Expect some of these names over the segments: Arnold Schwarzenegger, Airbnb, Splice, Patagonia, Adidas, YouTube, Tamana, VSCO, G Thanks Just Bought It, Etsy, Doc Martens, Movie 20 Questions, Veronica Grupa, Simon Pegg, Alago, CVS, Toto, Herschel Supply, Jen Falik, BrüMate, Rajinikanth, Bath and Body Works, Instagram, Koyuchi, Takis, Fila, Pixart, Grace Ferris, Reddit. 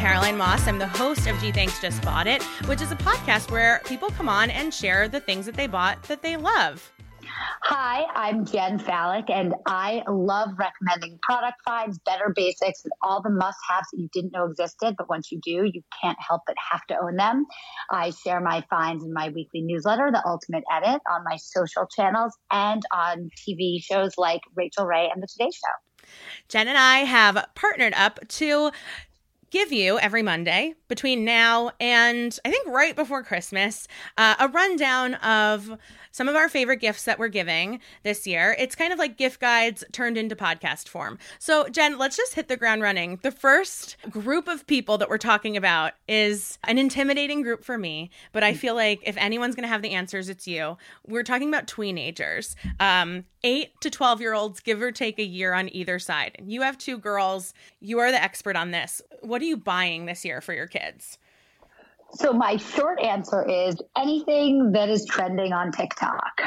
Caroline Moss. I'm the host of G Thanks Just Bought It, which is a podcast where people come on and share the things that they bought that they love. Hi, I'm Jen Falik, and I love recommending product finds, better basics, and all the must-haves that you didn't know existed, but once you do, you can't help but have to own them. I share my finds in my weekly newsletter, The Ultimate Edit, on my social channels, and on TV shows like Rachel Ray and The Today Show. Jen and I have partnered up to give you every Monday between now and I think right before Christmas, a rundown of some of our favorite gifts that we're giving this year. It's kind of like gift guides turned into podcast form. So Jen, let's just hit the ground running. The first group of people that we're talking about is an intimidating group for me, but I feel like if anyone's going to have the answers, it's you. We're talking about tweenagers, 8 to 12-year-olds, give or take a year on either side. You have two girls. You are the expert on this. What are you buying this year for your kids? So my short answer is anything that is trending on TikTok.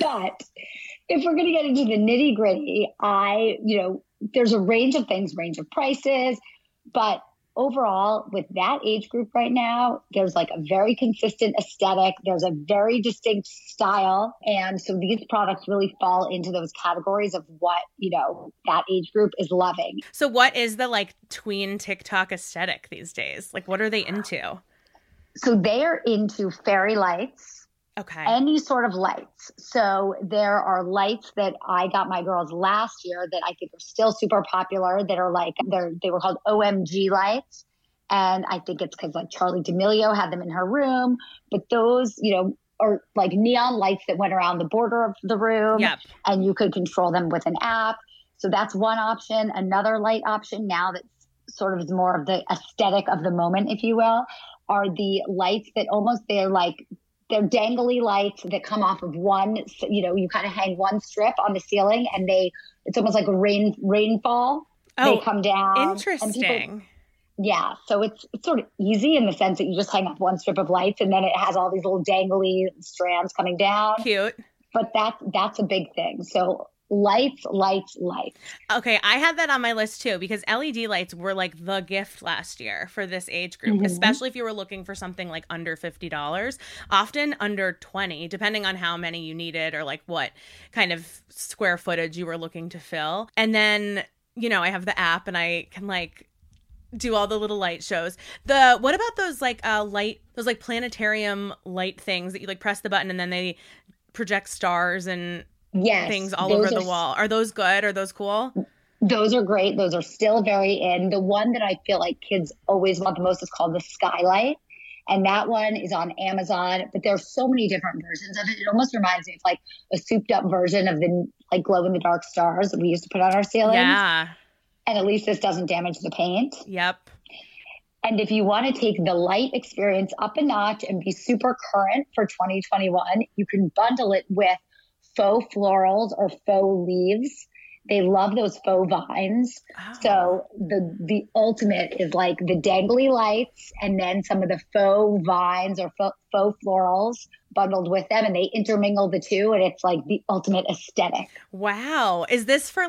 But if we're going to get into the nitty gritty, there's a range of things, range of prices. But overall, with that age group right now, there's like a very consistent aesthetic. There's a very distinct style. And so these products really fall into those categories of what, that age group is loving. So what is the tween TikTok aesthetic these days? What are they into? So they are into fairy lights. Okay. Any sort of lights. So there are lights that I got my girls last year that I think are still super popular that are they were called OMG lights. And I think it's because Charlie D'Amelio had them in her room. But those, are neon lights that went around the border of the room. Yep. And you could control them with an app. So that's one option. Another light option now that's sort of more of the aesthetic of the moment, if you will, are the lights that they're dangly lights that come off of one, you kind of hang one strip on the ceiling and it's almost like a rainfall. Oh, they come down. Interesting. And so it's sort of easy in the sense that you just hang up one strip of lights and then it has all these little dangly strands coming down. Cute. But that's a big thing. So lights. Okay, I had that on my list too because LED lights were the gift last year for this age group, mm-hmm. especially if you were looking for something under $50, often under $20, depending on how many you needed or what kind of square footage you were looking to fill. And then, I have the app and I can do all the little light shows. What about those light, those planetarium light things that you press the button and then they project stars and yes, things all over the wall. Are those good? Are those cool? Those are great. Those are still very in. The one that I feel kids always want the most is called the Skylight. And that one is on Amazon, but there's so many different versions of it. It almost reminds me of a souped up version of the glow in the dark stars that we used to put on our ceilings. Yeah. And at least this doesn't damage the paint. Yep. And if you want to take the light experience up a notch and be super current for 2021, you can bundle it with faux florals or faux leaves. They love those faux vines. Oh. So the ultimate is the dangly lights and then some of the faux vines or faux florals bundled with them, and they intermingle the two, and it's the ultimate aesthetic. Wow. Is this for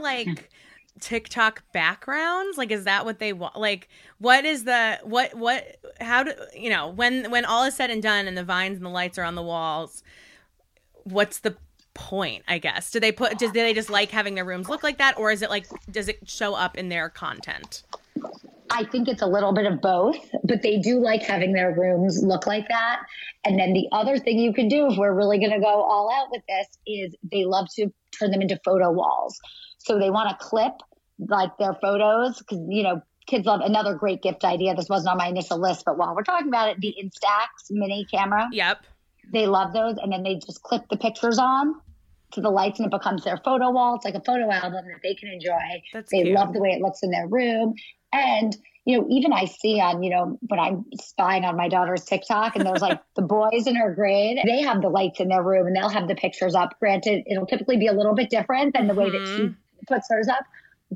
TikTok backgrounds? Is that what they want? What is the what how do when all is said and done and the vines and the lights are on the walls, what's the point, I guess? Do they just having their rooms look like that, or is it does it show up in their content? I think it's a little bit of both, but they do like having their rooms look like that. And then the other thing you can do, if we're really going to go all out with this, is they love to turn them into photo walls. So they want to clip like their photos because, you know, kids love another great gift idea. This wasn't on my initial list, but while we're talking about it, the Instax mini camera. Yep. They love those. And then they just clip the pictures on to the lights and it becomes their photo wall. It's like a photo album that they can enjoy. That's they cute. Love the way it looks in their room. And, you know, even I see on, you know, when I'm spying on my daughter's TikTok and there's like the boys in her grade, they have the lights in their room and they'll have the pictures up. Granted, it'll typically be a little bit different than the way that she puts hers up.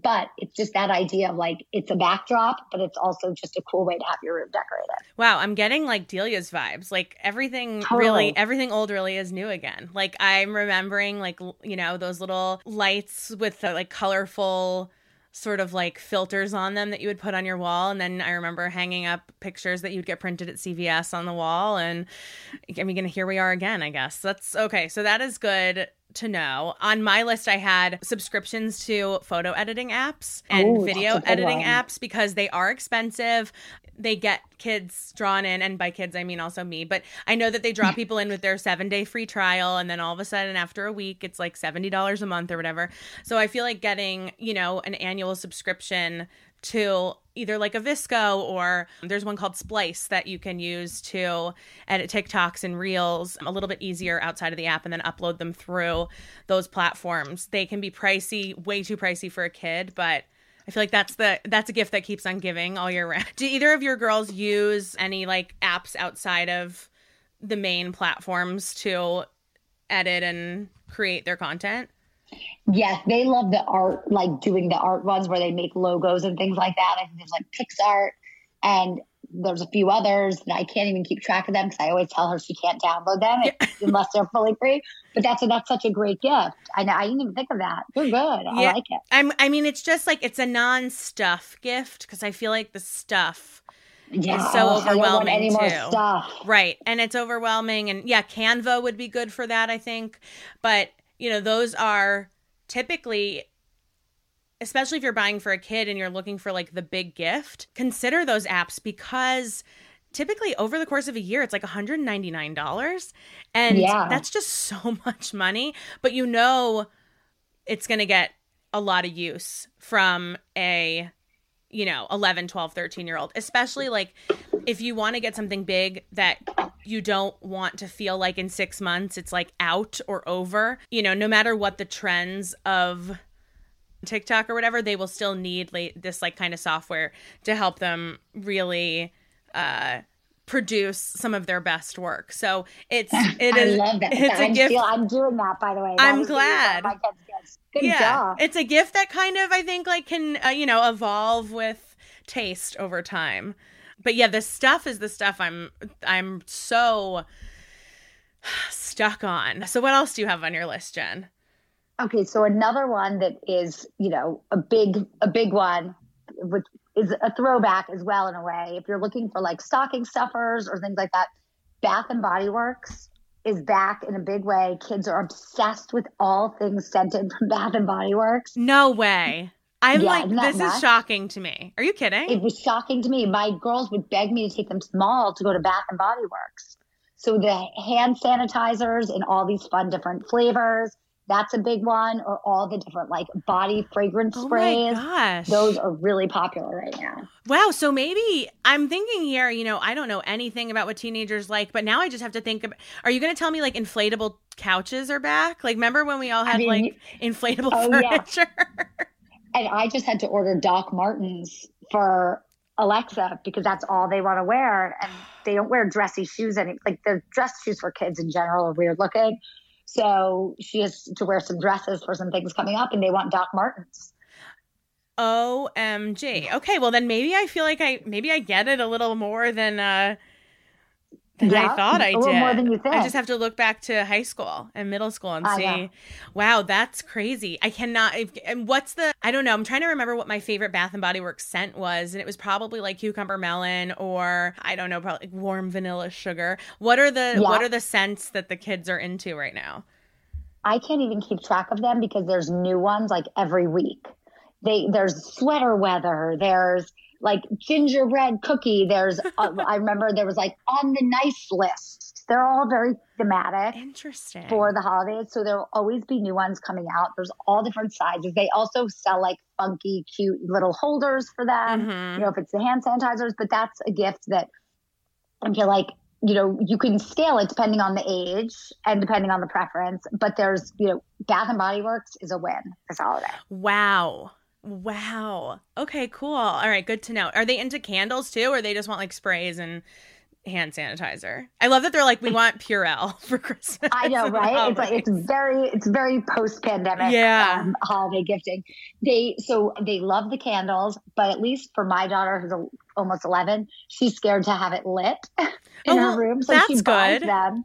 But it's just that idea of like, it's a backdrop, but it's also just a cool way to have your room decorated. Wow. I'm getting like Delia's vibes. Like everything everything old really is new again. Like I'm remembering like, you know, those little lights with the like colorful sort of like filters on them that you would put on your wall. And then I remember hanging up pictures that you'd get printed at CVS on the wall. And I mean, here we are again, I guess. That's okay. So that is good to know. On my list, I had subscriptions to photo editing apps and video editing apps because they are expensive. They get kids drawn in, and by kids I mean also me, but I know that they draw people in with their 7-day free trial, and then all of a sudden after a week it's like $70 a month or whatever. So I feel like getting, you know, an annual subscription to either like a VSCO, or there's one called Splice that you can use to edit TikToks and Reels a little bit easier outside of the app and then upload them through those platforms. They can be pricey, way too pricey for a kid, but I feel like that's a gift that keeps on giving all year round. Do either of your girls use any like apps outside of the main platforms to edit and create their content? Yes, they love the art, like doing the art ones where they make logos and things like that. I think there's like Pixart and there's a few others that I can't even keep track of them because I always tell her she can't download them unless they're fully free. But that's such a great gift. I didn't even think of that. They're good. I like it. I mean, it's just like it's a non-stuff gift because I feel like the stuff is so overwhelming. I don't want any more stuff. Right, and it's overwhelming. And yeah, Canva would be good for that, I think. But you know, those are typically, especially if you're buying for a kid and you're looking for like the big gift, consider those apps because typically over the course of a year, it's like $199. And that's just so much money. But you know, it's going to get a lot of use from a, you know, 11, 12, 13-year-old, especially like if you want to get something big that you don't want to feel like in 6 months it's like out or over, you know, no matter what the trends of TikTok or whatever, they will still need this like kind of software to help them really produce some of their best work. So I love that. It's a gift. I'm doing that, by the way. I'm glad. Good job. It's a gift that kind of, I think, like can, you know, evolve with taste over time. But yeah, the stuff is the stuff I'm so stuck on. So what else do you have on your list, Jen? Okay, so another one that is, you know, a big one, which is a throwback as well in a way. If you're looking for like stocking stuffers or things like that, Bath and Body Works is back in a big way. Kids are obsessed with all things scented from Bath and Body Works. No way. I'm like, this is shocking to me. Are you kidding? It was shocking to me. My girls would beg me to take them to the mall to go to Bath and Body Works. So the hand sanitizers in all these fun different flavors, that's a big one. Or all the different like body fragrance sprays. Oh my gosh. Those are really popular right now. Wow. So maybe I'm thinking here, you know, I don't know anything about what teenagers like, but now I just have to think about, are you going to tell me like inflatable couches are back? Like remember when we all had inflatable furniture? Yeah. And I just had to order Doc Martens for Alexa because that's all they want to wear. And they don't wear dressy shoes. Like the dress shoes for kids in general are weird looking. So she has to wear some dresses for some things coming up and they want Doc Martens. OMG. Okay. Well then maybe I feel like I get it a little more than I thought I did. A little more than you think. I just have to look back to high school and middle school and see. Yeah. Wow, that's crazy. I cannot. And what's the? I don't know. I'm trying to remember what my favorite Bath and Body Works scent was, and it was probably like cucumber melon or I don't know, probably like warm vanilla sugar. What are the scents that the kids are into right now? I can't even keep track of them because there's new ones like every week. There's sweater weather. There's like gingerbread cookie. There's, I remember there was like on the nice list. They're all very thematic. Interesting. For the holidays. So there will always be new ones coming out. There's all different sizes. They also sell like funky, cute little holders for them. Mm-hmm. You know, if it's the hand sanitizers, but that's a gift that I feel like, you know, you can scale it depending on the age and depending on the preference. But there's, you know, Bath and Body Works is a win this holiday. Wow. Wow. Okay, cool. All right, good to know. Are they into candles too, or they just want like sprays and hand sanitizer? I love that they're like, we want Purell for Christmas. I know, right? It's like it's very post-pandemic holiday gifting. They love the candles, but at least for my daughter who's almost 11, she's scared to have it lit in her room, so she buys them.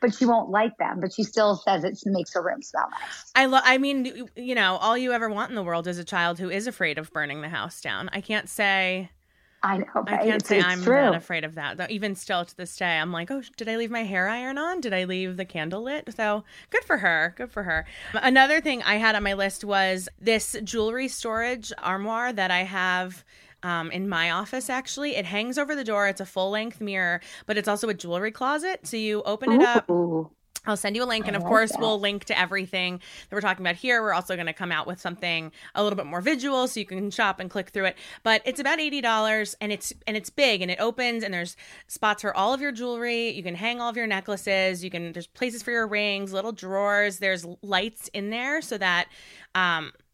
But she won't like them, but she still says it makes her room smell nice. I mean, you know, all you ever want in the world is a child who is afraid of burning the house down. I can't say I know. I can't say I'm not afraid of that. Though even still to this day, I'm like, oh, did I leave my hair iron on? Did I leave the candle lit? So good for her. Good for her. Another thing I had on my list was this jewelry storage armoire that I have in my office, actually. It hangs over the door. It's a full-length mirror, but it's also a jewelry closet. So you open it up. I'll send you a link. And, of course, we'll link to everything that we're talking about here. We're also going to come out with something a little bit more visual so you can shop and click through it. But it's about $80, and it's big, and it opens, and there's spots for all of your jewelry. You can hang all of your necklaces. There's places for your rings, little drawers. There's lights in there so that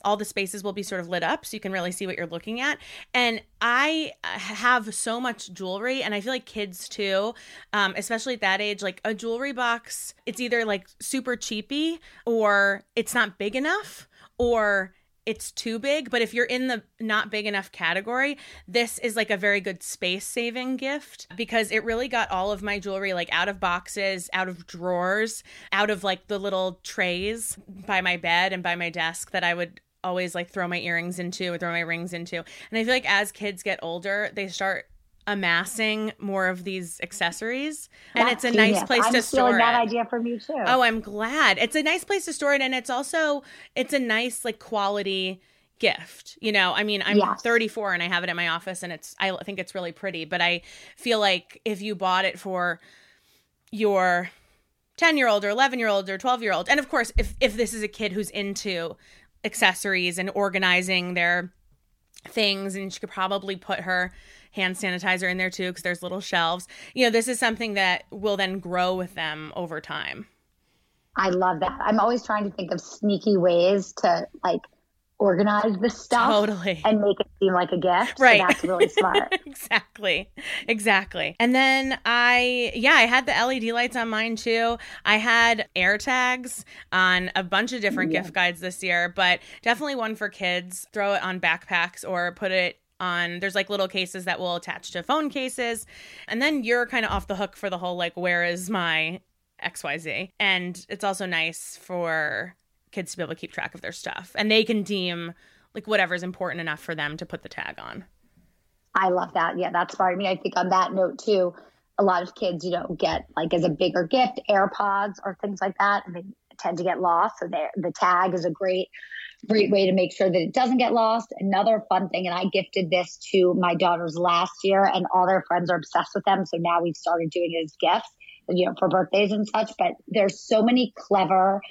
all the spaces will be sort of lit up so you can really see what you're looking at. And I have so much jewelry, and I feel like kids too, especially at that age, like a jewelry box, it's either like super cheapy or it's not big enough or it's too big. But if you're in the not big enough category, this is like a very good space saving gift, because it really got all of my jewelry like out of boxes, out of drawers, out of like the little trays by my bed and by my desk that I would always like throw my earrings into or throw my rings into. And I feel like as kids get older, they start amassing more of these accessories. That's and it's a genius. Nice place I'm to store that it. Idea for me too. Oh, I'm glad. It's a nice place to store it, and it's also a nice like quality gift. You know, I mean, I'm 34 and I have it in my office, and I think it's really pretty, but I feel like if you bought it for your 10-year-old or 11-year-old or 12-year-old, and of course, if this is a kid who's into accessories and organizing their things, and she could probably put her hand sanitizer in there too, because there's little shelves. You know, this is something that will then grow with them over time. I love that. I'm always trying to think of sneaky ways to like organize the stuff and make it seem like a gift. Right. So that's really smart. Exactly. And then I had the LED lights on mine too. I had air tags on a bunch of different gift guides this year, but definitely one for kids. Throw it on backpacks or put it on, there's like little cases that will attach to phone cases. And then you're kind of off the hook for the whole, like, where is my XYZ? And it's also nice for kids to be able to keep track of their stuff, and they can deem like whatever's important enough for them to put the tag on. I love that. Yeah, that's smart. I mean, I think on that note too, a lot of kids, you know, get like as a bigger gift, AirPods or things like that, and they tend to get lost. So the tag is a great way to make sure that it doesn't get lost. Another fun thing, and I gifted this to my daughters last year, and all their friends are obsessed with them. So now we've started doing it as gifts, you know, for birthdays and such. But there's so many clever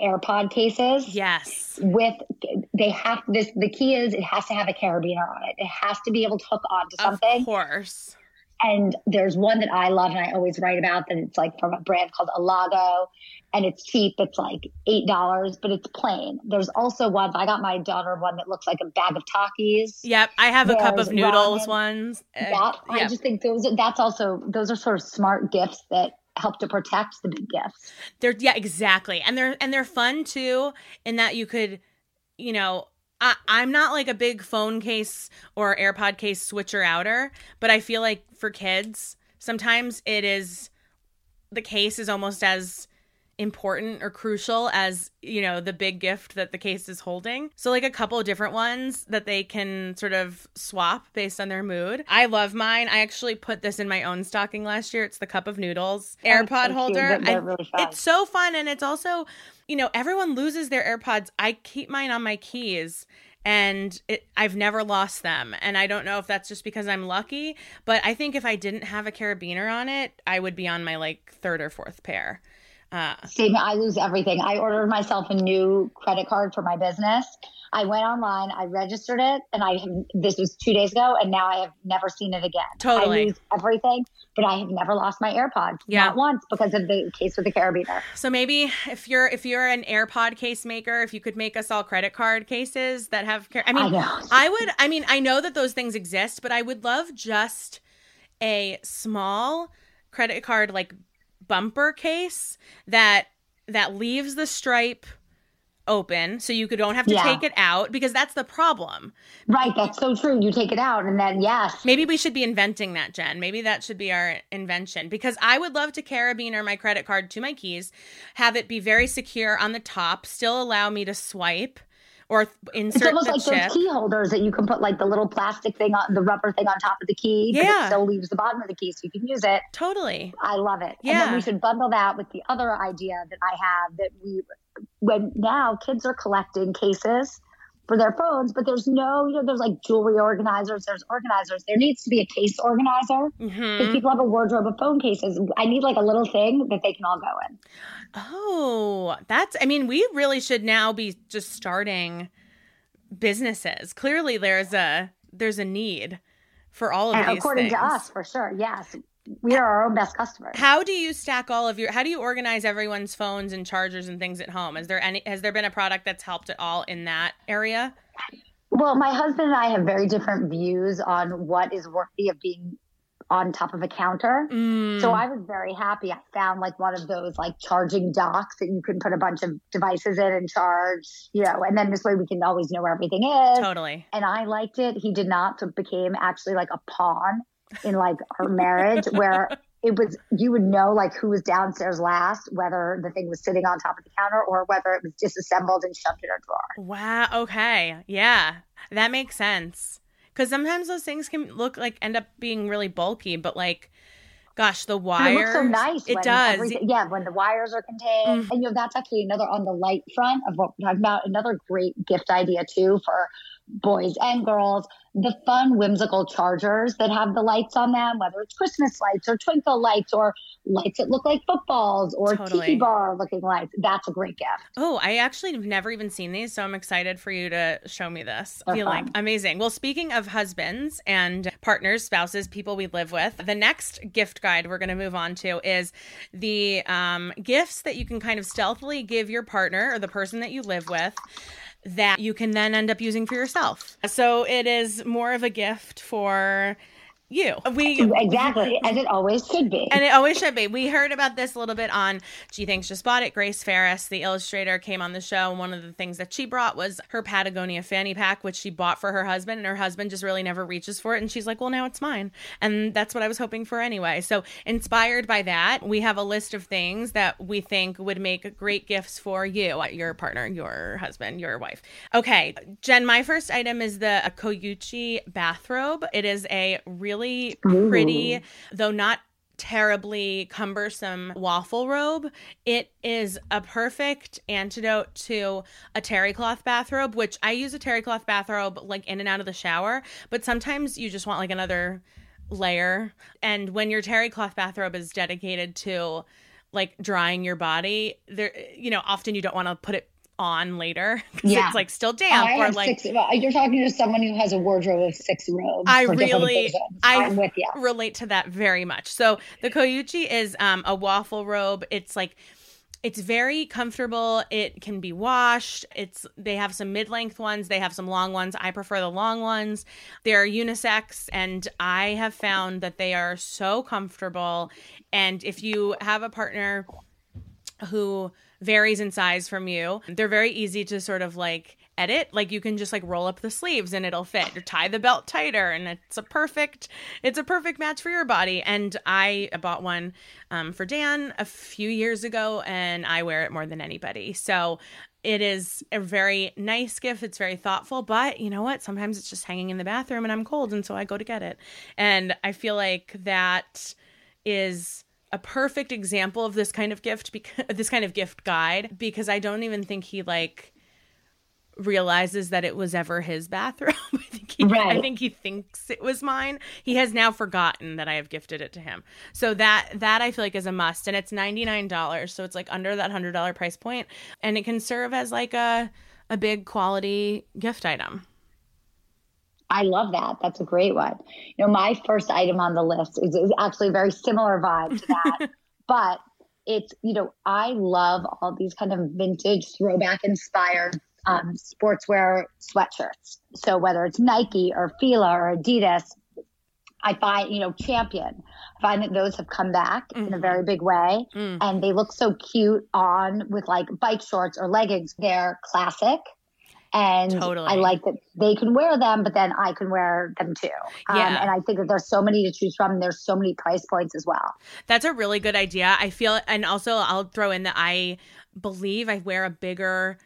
AirPod cases. Yes. The key is it has to have a carabiner on it. It has to be able to hook onto something. Of course. And there's one that I love and I always write about that. It's like from a brand called Alago, and it's cheap. It's like $8, but it's plain. There's also one, I got my daughter one that looks like a bag of Takis. Yep. I have a cup of noodles ramen ones. I just think those are sort of smart gifts that help to protect the big gifts. Exactly. And they're fun too, in that you could, you know, I'm not like a big phone case or AirPod case switcher outer, but I feel like for kids, sometimes it is, the case is almost as important or crucial as, you know, the big gift that the case is holding. So like a couple of different ones that they can sort of swap based on their mood. I love mine. I actually put this in my own stocking last year. It's the cup of noodles AirPod holder. It's so fun. And it's also, you know, everyone loses their AirPods. I keep mine on my keys and I've never lost them. And I don't know if that's just because I'm lucky, but I think if I didn't have a carabiner on it, I would be on my like third or fourth pair. Same, I lose everything. I ordered myself a new credit card for my business. I went online, I registered it, and this was 2 days ago, and now I have never seen it again. Totally. I lose everything, but I have never lost my AirPods. Yeah. Not once, because of the case with the carabiner. So maybe if you're an AirPod case maker, if you could make us all credit card cases that have I know that those things exist, but I would love just a small credit card like bumper case that leaves the stripe open so you don't have to take it out, because that's the problem. Right. That's so true. You take it out and then maybe we should be inventing that, Jen. Maybe that should be our invention, because I would love to carabiner my credit card to my keys, have it be very secure on the top, still allow me to swipe or insert the chip. It's almost like those key holders that you can put like the little plastic thing on, the rubber thing on top of the key. Yeah. It still leaves the bottom of the key so you can use it. Totally. I love it. Yeah. And then we should bundle that with the other idea that I have, that when now kids are collecting cases for their phones, but there's there's like jewelry organizers, there's organizers. There needs to be a case organizer. Mm-hmm. If people have a wardrobe of phone cases, I need like a little thing that they can all go in. Oh, we really should now be just starting businesses. Clearly there's a need for all of these according things. To us, for sure. Yes. We are our own best customers. How do you stack how do you organize everyone's phones and chargers and things at home? Has there been a product that's helped at all in that area? Well, my husband and I have very different views on what is worthy of being on top of a counter. Mm. So I was very happy. I found like one of those like charging docks that you can put a bunch of devices in and charge, and then this way we can always know where everything is. Totally. And I liked it. He did not. So it became actually like a pawn in like our marriage, where it was, you would know like who was downstairs last, whether the thing was sitting on top of the counter or whether it was disassembled and shoved in a drawer. Wow. Okay. Yeah. That makes sense. Because sometimes those things can look like end up being really bulky, but like, gosh, the wires. It looks so nice. It does. Yeah. When the wires are contained. Mm. And that's actually another on the light front of what we're talking about. Another great gift idea too for boys and girls, the fun whimsical chargers that have the lights on them, whether it's Christmas lights or twinkle lights or lights that look like footballs or tiki bar looking lights. That's a great gift. Oh, I actually have never even seen these, so I'm excited for you to show me this. I feel like amazing. Well, speaking of husbands and partners, spouses, people we live with, the next gift guide we're going to move on to is the gifts that you can kind of stealthily give your partner or the person that you live with that you can then end up using for yourself. So it is more of a gift for you. Exactly, as it always should be. And it always should be. We heard about this a little bit on G Thanks Just Bought It. Grace Ferris, the illustrator, came on the show, and one of the things that she brought was her Patagonia fanny pack, which she bought for her husband, and her husband just really never reaches for it, and she's like, well, now it's mine. And that's what I was hoping for anyway. So inspired by that, we have a list of things that we think would make great gifts for you, your partner, your husband, your wife. Okay, Jen, my first item is a Koyuchi bathrobe. It is a really pretty, though not terribly cumbersome, waffle robe. It is a perfect antidote to a terry cloth bathrobe, which I use a terry cloth bathrobe like in and out of the shower, but sometimes you just want like another layer. And when your terry cloth bathrobe is dedicated to like drying your body, there, often you don't want to put it on later because it's like still damp. You're talking to someone who has a wardrobe of 6 robes. I'm with you. Relate to that very much. So the Koyuchi is a waffle robe. It's like, it's very comfortable. It can be washed. They have some mid-length ones. They have some long ones. I prefer the long ones. They're unisex, and I have found that they are so comfortable. And if you have a partner who varies in size from you, they're very easy to sort of like edit. Like you can just like roll up the sleeves and it'll fit, or tie the belt tighter, and it's a perfect match for your body. And I bought one for Dan a few years ago, and I wear it more than anybody. So it is a very nice gift. It's very thoughtful, but you know what? Sometimes it's just hanging in the bathroom and I'm cold, and so I go to get it. And I feel like that is a perfect example of this kind of gift guide, because I don't even think he like realizes that it was ever his bathrobe. I think he thinks it was mine. He has now forgotten that I have gifted it to him. So that I feel like is a must. And it's $99. So it's like under that $100 price point. And it can serve as like a big quality gift item. I love that. That's a great one. You know, my first item on the list is actually a very similar vibe to that. But it's, you know, I love all these kind of vintage throwback inspired sportswear sweatshirts. So whether it's Nike or Fila or Adidas, I find, you know, Champion, I find that those have come back in a very big way. And they look so cute on with like bike shorts or leggings. They're classic. And totally. I like that they can wear them, but then I can wear them too. And I think that there's so many to choose from. And there's so many price points as well. That's a really good idea. I feel, and also I'll throw in that I believe I wear a bigger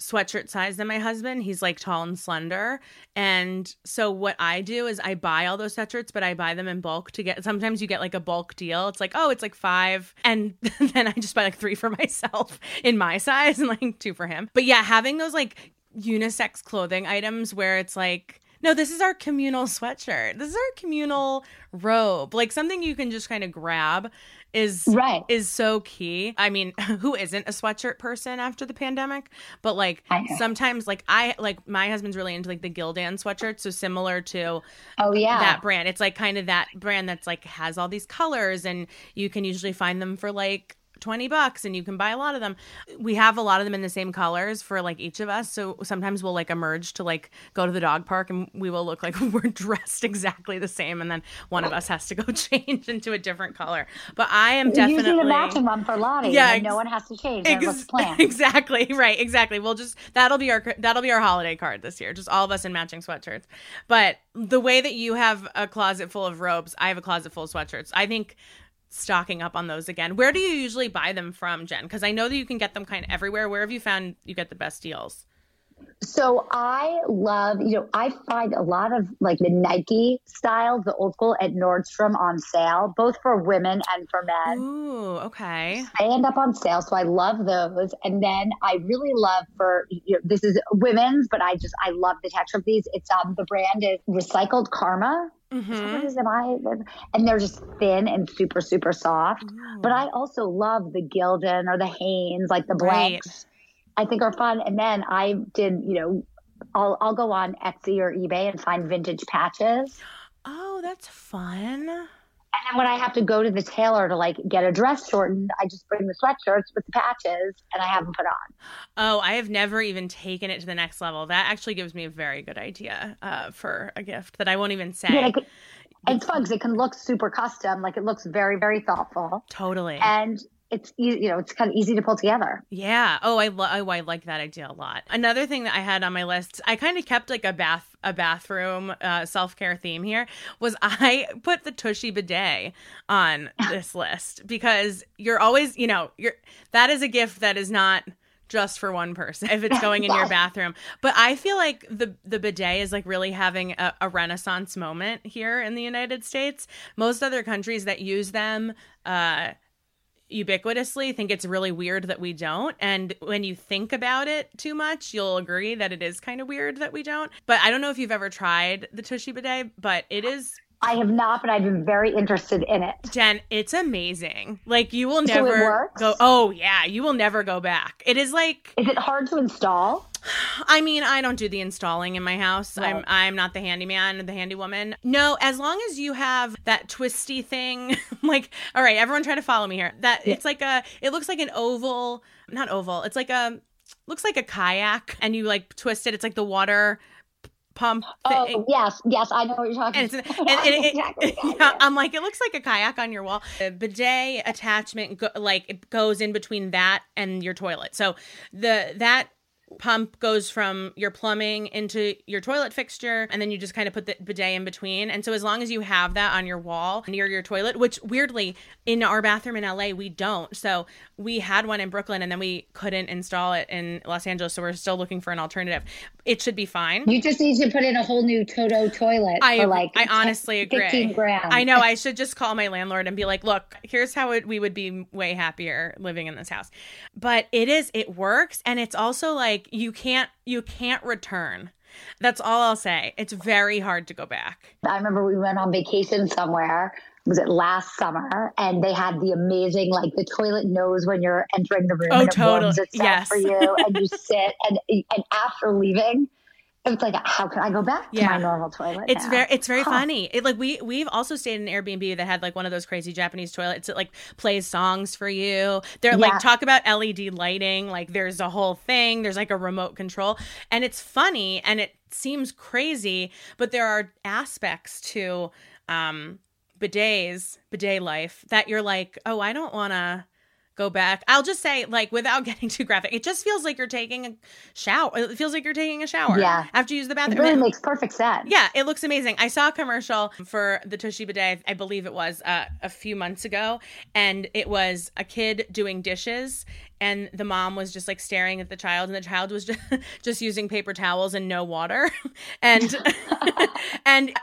sweatshirt size than my husband. He's like tall and slender. And so what I do is I buy all those sweatshirts, but I buy them in bulk to get, sometimes you get like a bulk deal. It's like, oh, it's like 5. And then I just buy like 3 for myself in my size and like 2 for him. But yeah, having those like unisex clothing items where it's like, no, this is our communal sweatshirt. This is our communal robe. Like something you can just kind of grab is so key. I mean, who isn't a sweatshirt person after the pandemic? But like sometimes like I like my husband's really into like the Gildan sweatshirt. So similar to that brand. It's like kind of that brand that's like has all these colors and you can usually find them for like $20 and you can buy a lot of them. We have a lot of them in the same colors for like each of us. So sometimes we'll like emerge to like go to the dog park and we will look like we're dressed exactly the same. And then one of us has to go change into a different color. But I am definitely usually the matching one for Lottie. Yeah, and no one has to change. Everyone's planned. Exactly. Right. Exactly. We'll just, that'll be our holiday card this year. Just all of us in matching sweatshirts. But the way that you have a closet full of robes, I have a closet full of sweatshirts. I think stocking up on those again. Where do you usually buy them from, Jen? Because I know that you can get them kind of everywhere. Where have you found you get the best deals? So I love, you know, I find a lot of like the Nike styles, the old school at Nordstrom on sale, both for women and for men. Ooh, okay. I end up on sale. So I love those. And then I really love for, you know, this is women's, but I love the texture of these. It's the brand is Recycled Karma. Mm-hmm. And they're just thin and super, super soft. Ooh. But I also love the Gildan or the Hanes, like the blanks. I think are fun. And then I did, you know, I'll go on Etsy or eBay and find vintage patches. Oh, that's fun. And then when I have to go to the tailor to like get a dress shortened, I just bring the sweatshirts with the patches and I have them put on. Oh, I have never even taken it to the next level. That actually gives me a very good idea for a gift that I won't even say. Yeah, it's fun because it can look super custom. Like it looks very, very thoughtful. Totally. And it's, you know, it's kind of easy to pull together. Yeah. Oh, I like that idea a lot. Another thing that I had on my list, I kind of kept like a bathroom self-care theme here, was I put the Tushy bidet on this list because you're always, you know, that is a gift that is not just for one person if it's going in your bathroom. But I feel like the bidet is like really having a renaissance moment here in the United States. Most other countries that use them, ubiquitously think it's really weird that we don't. And when you think about it too much, you'll agree that it is kind of weird that we don't. But I don't know if you've ever tried the Tushy bidet, but it is... I have not, but I've been very interested in it. Jen, it's amazing. Like you will never go, oh yeah, you will never go back. It is like... Is it hard to install? I mean, I don't do the installing in my house. Right. I'm not the handyman, the handywoman. No, as long as you have that twisty thing, like, all right, everyone try to follow me here. It's like it looks like an oval, not oval. It's like looks like a kayak and you like twist it. It's like the water pump. Oh, yes, I know what you're talking about. I'm like, it looks like a kayak on your wall. The bidet attachment, it goes in between that and your toilet. So that pump goes from your plumbing into your toilet fixture, and then you just kind of put the bidet in between. And so as long as you have that on your wall near your toilet, which weirdly in our bathroom in LA we don't, so we had one in Brooklyn and then we couldn't install it in Los Angeles, so we're still looking for an alternative. It should be fine. You just need to put in a whole new Toto toilet for like I honestly agree. 15 grand. I know. I should just call my landlord and be like, look, here's how we would be way happier living in this house. But it works, and it's also like like you can't return. That's all I'll say. It's very hard to go back. I remember we went on vacation somewhere. Was it last summer? And they had the amazing, like the toilet knows when you're entering the room. Oh, and it warms itself for you, and you sit and after leaving, it's like, how can I go back to my normal toilet? It's now? It's very funny. It, like we've also stayed in an Airbnb that had like one of those crazy Japanese toilets that like plays songs for you. They're like, talk about LED lighting. Like there's a whole thing. There's like a remote control, and it's funny and it seems crazy, but there are aspects to bidet life that you're like, oh, I don't want to go back. I'll just say, like, without getting too graphic, it just feels like you're taking a shower. It feels like you're taking a shower after you use the bathroom. It really makes perfect sense. Yeah, it looks amazing. I saw a commercial for the Tushy bidet, I believe it was a few months ago, and it was a kid doing dishes, and the mom was just like staring at the child, and the child was just using paper towels and no water. And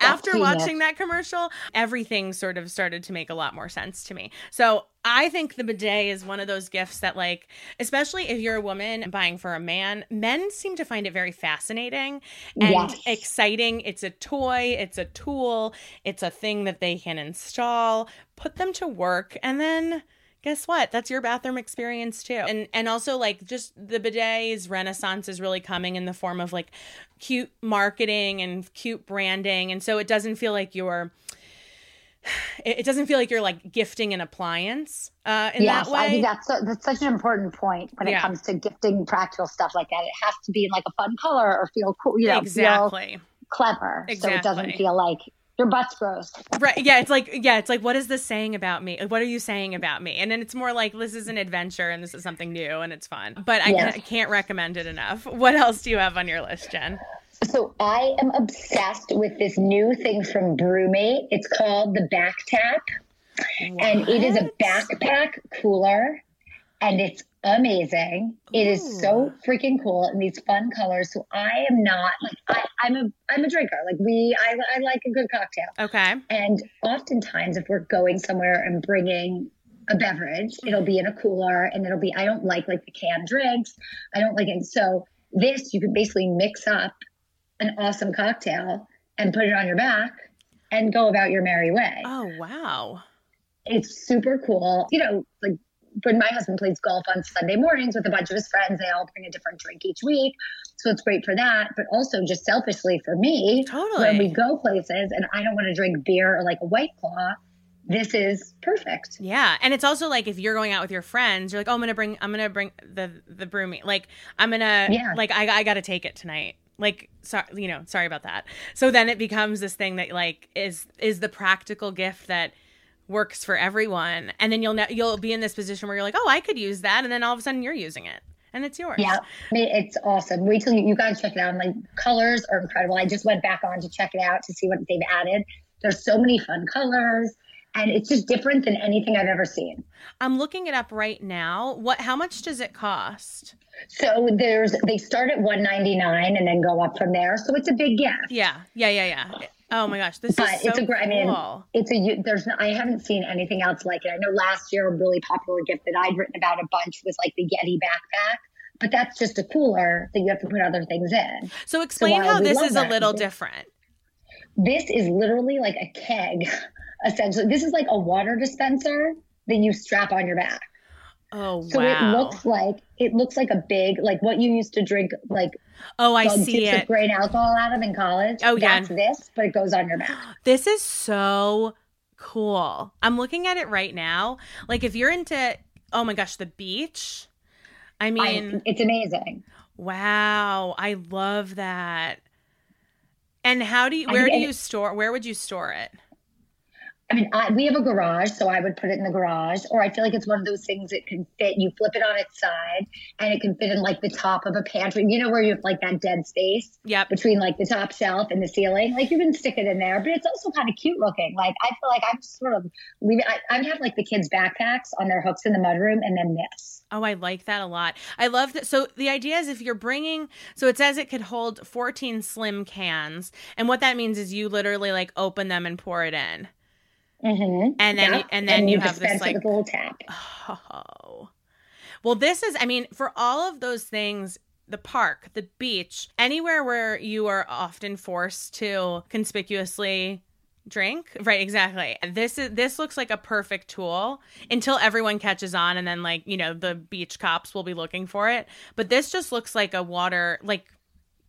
after watching that commercial, everything sort of started to make a lot more sense to me. So I think the bidet is one of those gifts that, like, especially if you're a woman buying for a man, men seem to find it very fascinating and exciting. It's a toy, it's a tool, it's a thing that they can install, put them to work, and then guess what? That's your bathroom experience too. And also, like, just the bidet's renaissance is really coming in the form of like cute marketing and cute branding. And so it doesn't feel like you're like gifting an appliance in that way. I think that's such an important point when it comes to gifting practical stuff like that. It has to be in like a fun color or feel cool, you know, feel clever. So it doesn't feel like your butt's gross. Right. Yeah. It's like, what is this saying about me? What are you saying about me? And then it's more like, this is an adventure and this is something new and it's fun. But I can't recommend it enough. What else do you have on your list, Jen? So I am obsessed with this new thing from BrüMate. It's called the Back Tap. And it is a backpack cooler. And it's amazing. It is so freaking cool in these fun colors. So I am not like I'm a drinker. Like I like a good cocktail. Okay. And oftentimes, if we're going somewhere and bringing a beverage, it'll be in a cooler, and it'll be I don't like the canned drinks. I don't like it. So this, you can basically mix up an awesome cocktail and put it on your back and go about your merry way. Oh wow! It's super cool. You know, like, when my husband plays golf on Sunday mornings with a bunch of his friends, they all bring a different drink each week. So it's great for that, but also just selfishly for me, when we go places and I don't want to drink beer or like a White Claw, this is perfect. Yeah. And it's also like, if you're going out with your friends, you're like, oh, I'm going to bring the BrüMate. Like I'm going to, like, I got to take it tonight. Like, so, you know, sorry about that. So then it becomes this thing that like is the practical gift that works for everyone, and then you'll be in this position where you're like, oh, I could use that, and then all of a sudden you're using it and it's yours. Yeah, it's awesome. Wait till you guys check it out. Like, colors are incredible. I just went back on to check it out to see what they've added. There's so many fun colors, and it's just different than anything I've ever seen. I'm looking it up right now. How much does it cost? So they start at $199 and then go up from there. So it's a big gift. Yeah. Oh my gosh, this is so cool. I mean, I haven't seen anything else like it. I know last year a really popular gift that I'd written about a bunch was like the Yeti backpack, but that's just a cooler that you have to put other things in. So explain how this is a little different. This is literally like a keg, essentially. This is like a water dispenser that you strap on your back. Oh, wow. So it looks like a big, like what you used to drink, like, oh, I see it, grain alcohol out of in college. Oh, yeah. That's this, but it goes on your back. This is so cool. I'm looking at it right now. Like, if you're into, oh my gosh, the beach. I mean, it's amazing. Wow. I love that. And where would you store it? I mean, we have a garage, so I would put it in the garage, or I feel like it's one of those things that can fit. You flip it on its side and it can fit in like the top of a pantry, you know, where you have like that dead space between like the top shelf and the ceiling. Like, you can stick it in there, but it's also kind of cute looking. Like, I feel like I'm sort of leaving. I have like the kids' backpacks on their hooks in the mudroom and then this. Oh, I like that a lot. I love that. So the idea is, if you're bringing, so it says it could hold 14 slim cans. And what that means is you literally like open them and pour it in. Mm-hmm. And then you have this like little tap. Oh, well, this is, I mean, for all of those things, the park, the beach, anywhere where you are often forced to conspicuously drink. Right, exactly. This looks like a perfect tool until everyone catches on, and then, like, you know, the beach cops will be looking for it. But this just looks like a water, like,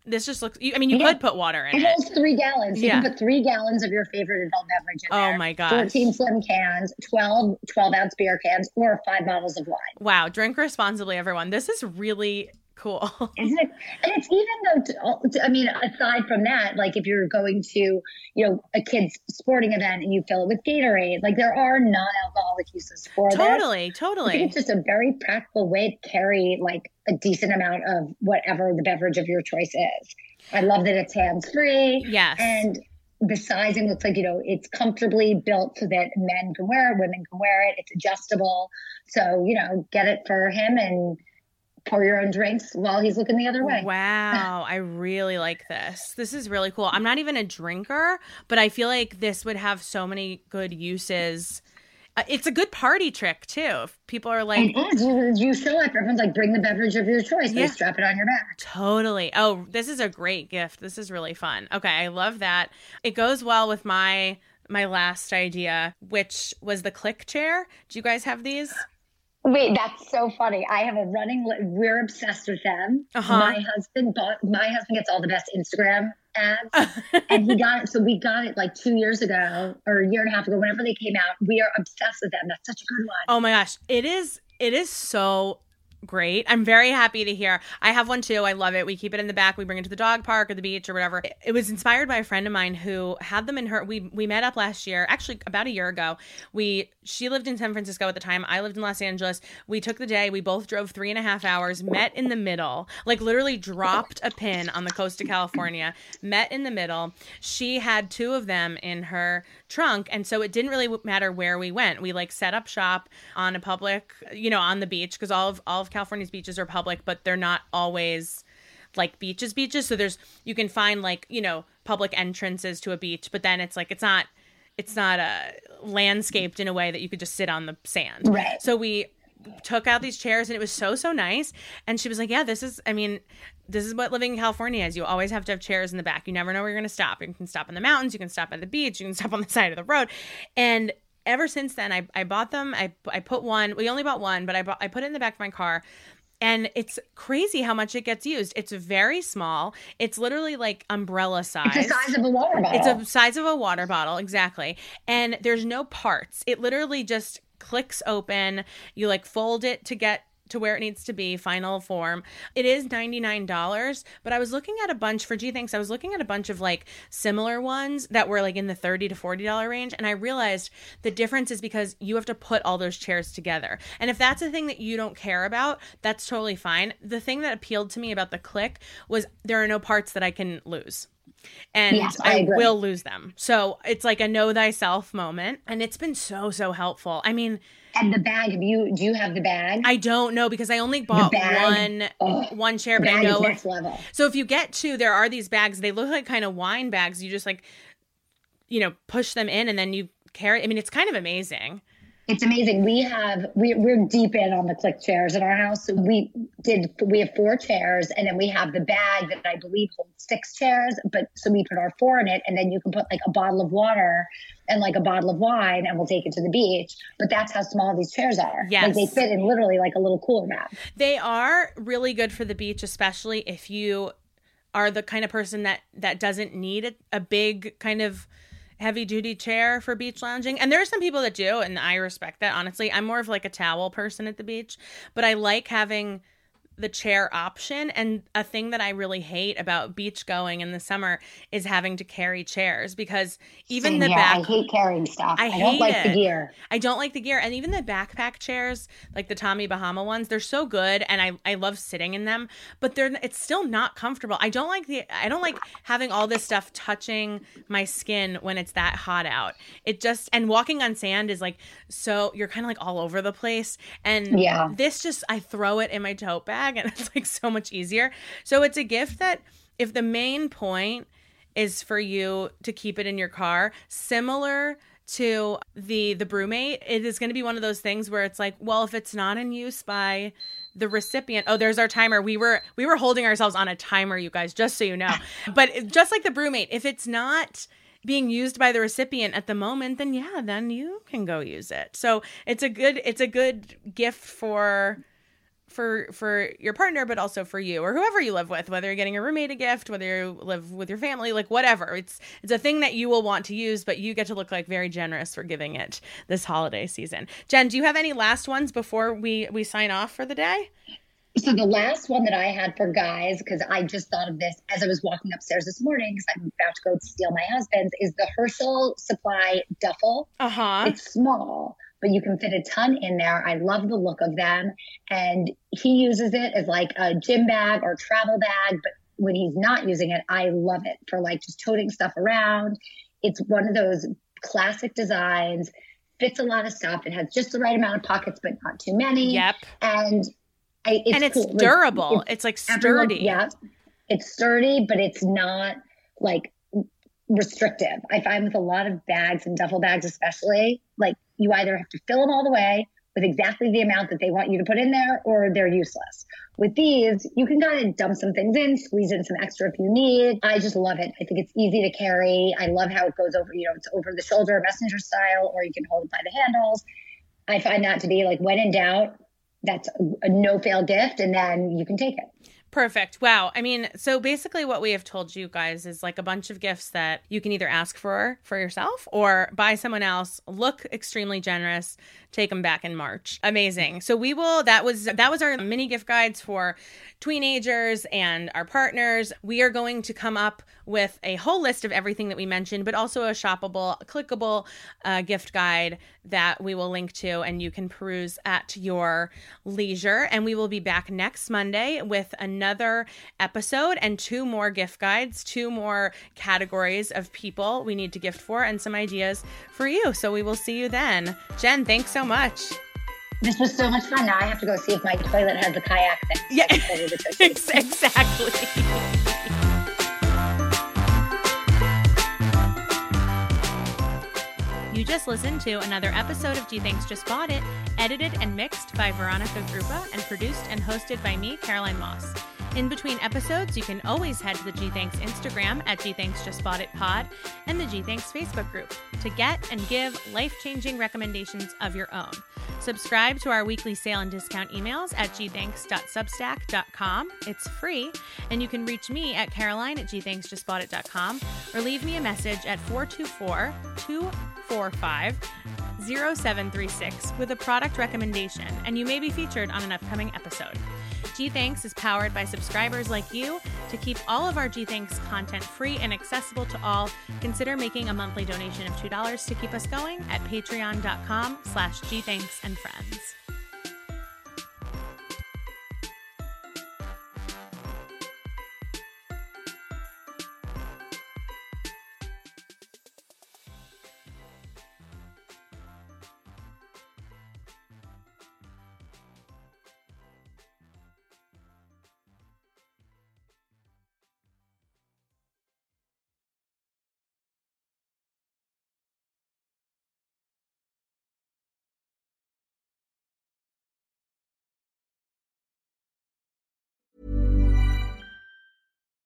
this just looks, I mean, you could put water in it. It holds 3 gallons. You can put 3 gallons of your favorite adult beverage in there. Oh, my gosh. 14 slim cans, 12-ounce beer cans, or 5 bottles of wine. Wow. Drink responsibly, everyone. This is really cool. Isn't it? And it's even though, I mean, aside from that, like if you're going to, you know, a kid's sporting event and you fill it with Gatorade, like there are non-alcoholic uses for this. Totally. I think it's just a very practical way to carry, like, a decent amount of whatever the beverage of your choice is. I love that it's hands-free. Yes. And the sizing looks like, you know, it's comfortably built so that men can wear it, women can wear it. It's adjustable. So, you know, get it for him and pour your own drinks while he's looking the other way. Wow. I really like this. This is really cool. I'm not even a drinker, but I feel like this would have so many good uses. It's a good party trick, too. If people are like... It is. You show up. Everyone's like, bring the beverage of your choice. Yeah. You strap it on your back. Totally. Oh, this is a great gift. This is really fun. Okay, I love that. It goes well with my last idea, which was the click chair. Do you guys have these? Wait, that's so funny. I have a running list. We're obsessed with them. Uh-huh. My husband gets all the best Instagram ads, and he got it. So we got it like 2 years ago or a year and a half ago, whenever they came out. We are obsessed with them. That's such a good one. Oh my gosh. It is so great. I'm very happy to hear. I have one too. I love it. We keep it in the back. We bring it to the dog park or the beach or whatever. It was inspired by a friend of mine who had them in her. We met up last year, actually about a year ago. She lived in San Francisco at the time. I lived in Los Angeles. We took the day. We both drove 3.5 hours, met in the middle, like literally dropped a pin on the coast of California, met in the middle. She had 2 of them in her trunk. And so it didn't really matter where we went. We like set up shop on a public, you know, on the beach, because all of California's beaches are public, but they're not always like beaches. So you can find, like, you know, public entrances to a beach, but then it's like, it's not landscaped in a way that you could just sit on the sand. Right. So we took out these chairs and it was so nice. And she was like, yeah, this is what living in California is. You always have to have chairs in the back. You never know where you're going to stop. You can stop in the mountains. You can stop at the beach. You can stop on the side of the road. And ever since then, I bought them. I put one. We only bought one, but I put it in the back of my car. And it's crazy how much it gets used. It's very small. It's literally like umbrella size. It's the size of a water bottle. Exactly. And there's no parts. It literally just clicks open. You like fold it to get to where it needs to be, final form. It is $99, but I was looking at a bunch for G Thanks. I was looking at a bunch of like similar ones that were like in the $30 to $40 range. And I realized the difference is because you have to put all those chairs together. And if that's a thing that you don't care about, that's totally fine. The thing that appealed to me about the click was there are no parts that I can lose. And yes, I will lose them. So it's like a know thyself moment. And it's been so helpful. I mean, and the bag, do you have the bag? I don't know because I only bought one chair, but I know. Next level. So if you get 2, there are these bags. They look like kind of wine bags. You just like, you know, push them in and then you carry. I mean, it's kind of amazing. It's amazing. We're deep in on the click chairs in our house. We have 4 chairs, and then we have the bag that I believe holds 6 chairs. But so we put our 4 in it, and then you can put like a bottle of water and like a bottle of wine, and we'll take it to the beach. But that's how small these chairs are. Yes. Like they fit in literally like a little cooler mat. They are really good for the beach, especially if you are the kind of person that doesn't need a big kind of heavy-duty chair for beach lounging. And there are some people that do, and I respect that, honestly. I'm more of like a towel person at the beach, but I like having the chair option. And a thing that I really hate about beach going in the summer is having to carry chairs, because even I hate carrying stuff. I don't like the gear. I don't like the gear. And even the backpack chairs, like the Tommy Bahama ones, they're so good, and I love sitting in them, but it's still not comfortable. I don't like having all this stuff touching my skin when it's that hot out. And walking on sand is like, so you're kind of like all over the place. And this just, I throw it in my tote bag. And it's like so much easier. So it's a gift that if the main point is for you to keep it in your car, similar to the BrüMate, it is going to be one of those things where it's like, well, if it's not in use by the recipient, oh, there's our timer. We were holding ourselves on a timer, you guys, just so you know. But just like the BrüMate, if it's not being used by the recipient at the moment, then yeah, then you can go use it. So it's a good gift for your partner, but also for you or whoever you live with, whether you're getting a roommate a gift, whether you live with your family, like whatever. It's a thing that you will want to use, but you get to look like very generous for giving it this holiday season. Jen, do you have any last ones before we sign off for the day? So the last one that I had for guys, because I just thought of this as I was walking upstairs this morning, because I'm about to go steal my husband's, is the Herschel Supply duffel. Uh-huh. It's small, but you can fit a ton in there. I love the look of them. And he uses it as like a gym bag or travel bag. But when he's not using it, I love it for like just toting stuff around. It's one of those classic designs, fits a lot of stuff. It has just the right amount of pockets, but not too many. Yep. And it's cool. Durable. It's like sturdy. Everyone, yeah. It's sturdy, but it's not like restrictive. I find with a lot of bags and duffel bags, especially, like you either have to fill them all the way with exactly the amount that they want you to put in there, or they're useless. With these, you can kind of dump some things in, squeeze in some extra if you need. I just love it. I think it's easy to carry. I love how it goes over, it's over the shoulder, messenger style, or you can hold it by the handles. I find that to be like, when in doubt, that's a no-fail gift, and then you can take it. Perfect. Wow. I mean, so basically what we have told you guys is like a bunch of gifts that you can either ask for yourself or buy someone else, look extremely generous, take them back in March. Amazing. So that was our mini gift guides for tweenagers and our partners. We are going to come up with a whole list of everything that we mentioned, but also a shoppable, clickable gift guide that we will link to and you can peruse at your leisure. And we will be back next Monday with another episode and 2 more gift guides, 2 more categories of people we need to gift for and some ideas for you. So we will see you then. Jen, thanks so much. This was so much fun. Now I have to go see if my toilet has a kayak thing. Yeah, exactly. You just listened to another episode of G Thanks Just Bought It, edited and mixed by Veronica Grupa and produced and hosted by me, Caroline Moss. In between episodes, you can always head to the G Thanks Instagram at G Thanks Just Bought It Pod and the G Thanks Facebook group to get and give life-changing recommendations of your own. Subscribe to our weekly sale and discount emails at gthanks.substack.com. It's free, and you can reach me at Caroline at gthanksjustboughtit.com or leave me a message at 424-245-0736 with a product recommendation, and you may be featured on an upcoming episode. G Thanks is powered by subscribers like you. To keep all of our G Thanks content free and accessible to all, consider making a monthly donation of $2 to keep us going at patreon.com/gthanksandfriends.